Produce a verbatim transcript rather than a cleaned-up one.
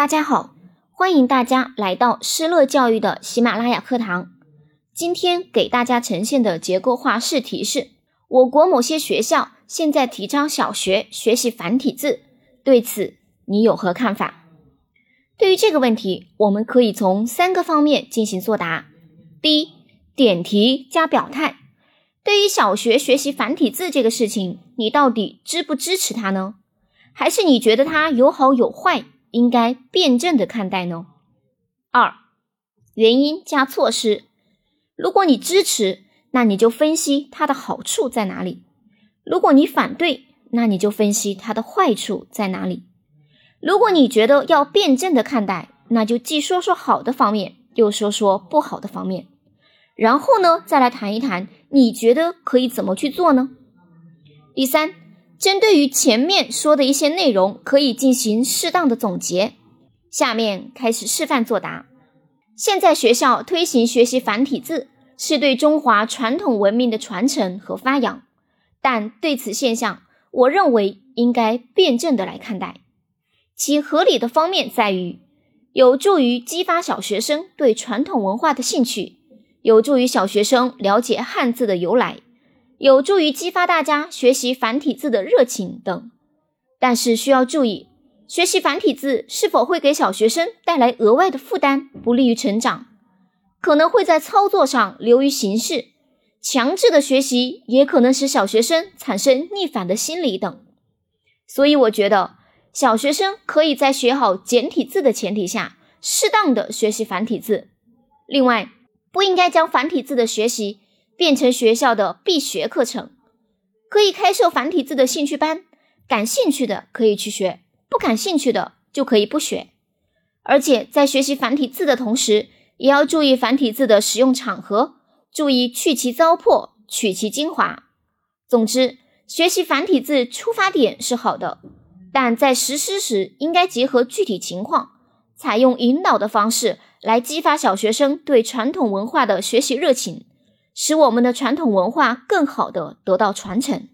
大家好，欢迎大家来到施乐教育的喜马拉雅课堂。今天给大家呈现的结构化试题是：我国某些学校现在提倡小学学习繁体字，对此你有何看法？对于这个问题，我们可以从三个方面进行作答。第一，点题加表态。对于小学学习繁体字这个事情，你到底支不支持它呢？还是你觉得它有好有坏？应该辩证的看待呢。二，原因加措施。如果你支持，那你就分析它的好处在哪里；如果你反对，那你就分析它的坏处在哪里。如果你觉得要辩证的看待，那就既说说好的方面，又说说不好的方面。然后呢，再来谈一谈你觉得可以怎么去做呢？第三，针对于前面说的一些内容，可以进行适当的总结。下面开始示范作答。现在学校推行学习繁体字，是对中华传统文明的传承和发扬，但对此现象，我认为应该辩证的来看待。其合理的方面在于，有助于激发小学生对传统文化的兴趣，有助于小学生了解汉字的由来，有助于激发大家学习繁体字的热情等。但是需要注意，学习繁体字是否会给小学生带来额外的负担，不利于成长，可能会在操作上流于形式，强制的学习也可能使小学生产生逆反的心理等。所以我觉得，小学生可以在学好简体字的前提下，适当的学习繁体字。另外，不应该将繁体字的学习变成学校的必学课程，可以开设繁体字的兴趣班，感兴趣的可以去学，不感兴趣的就可以不学。而且在学习繁体字的同时，也要注意繁体字的使用场合，注意去其糟粕，取其精华。总之，学习繁体字出发点是好的，但在实施时应该结合具体情况，采用引导的方式来激发小学生对传统文化的学习热情，使我们的传统文化更好地得到传承。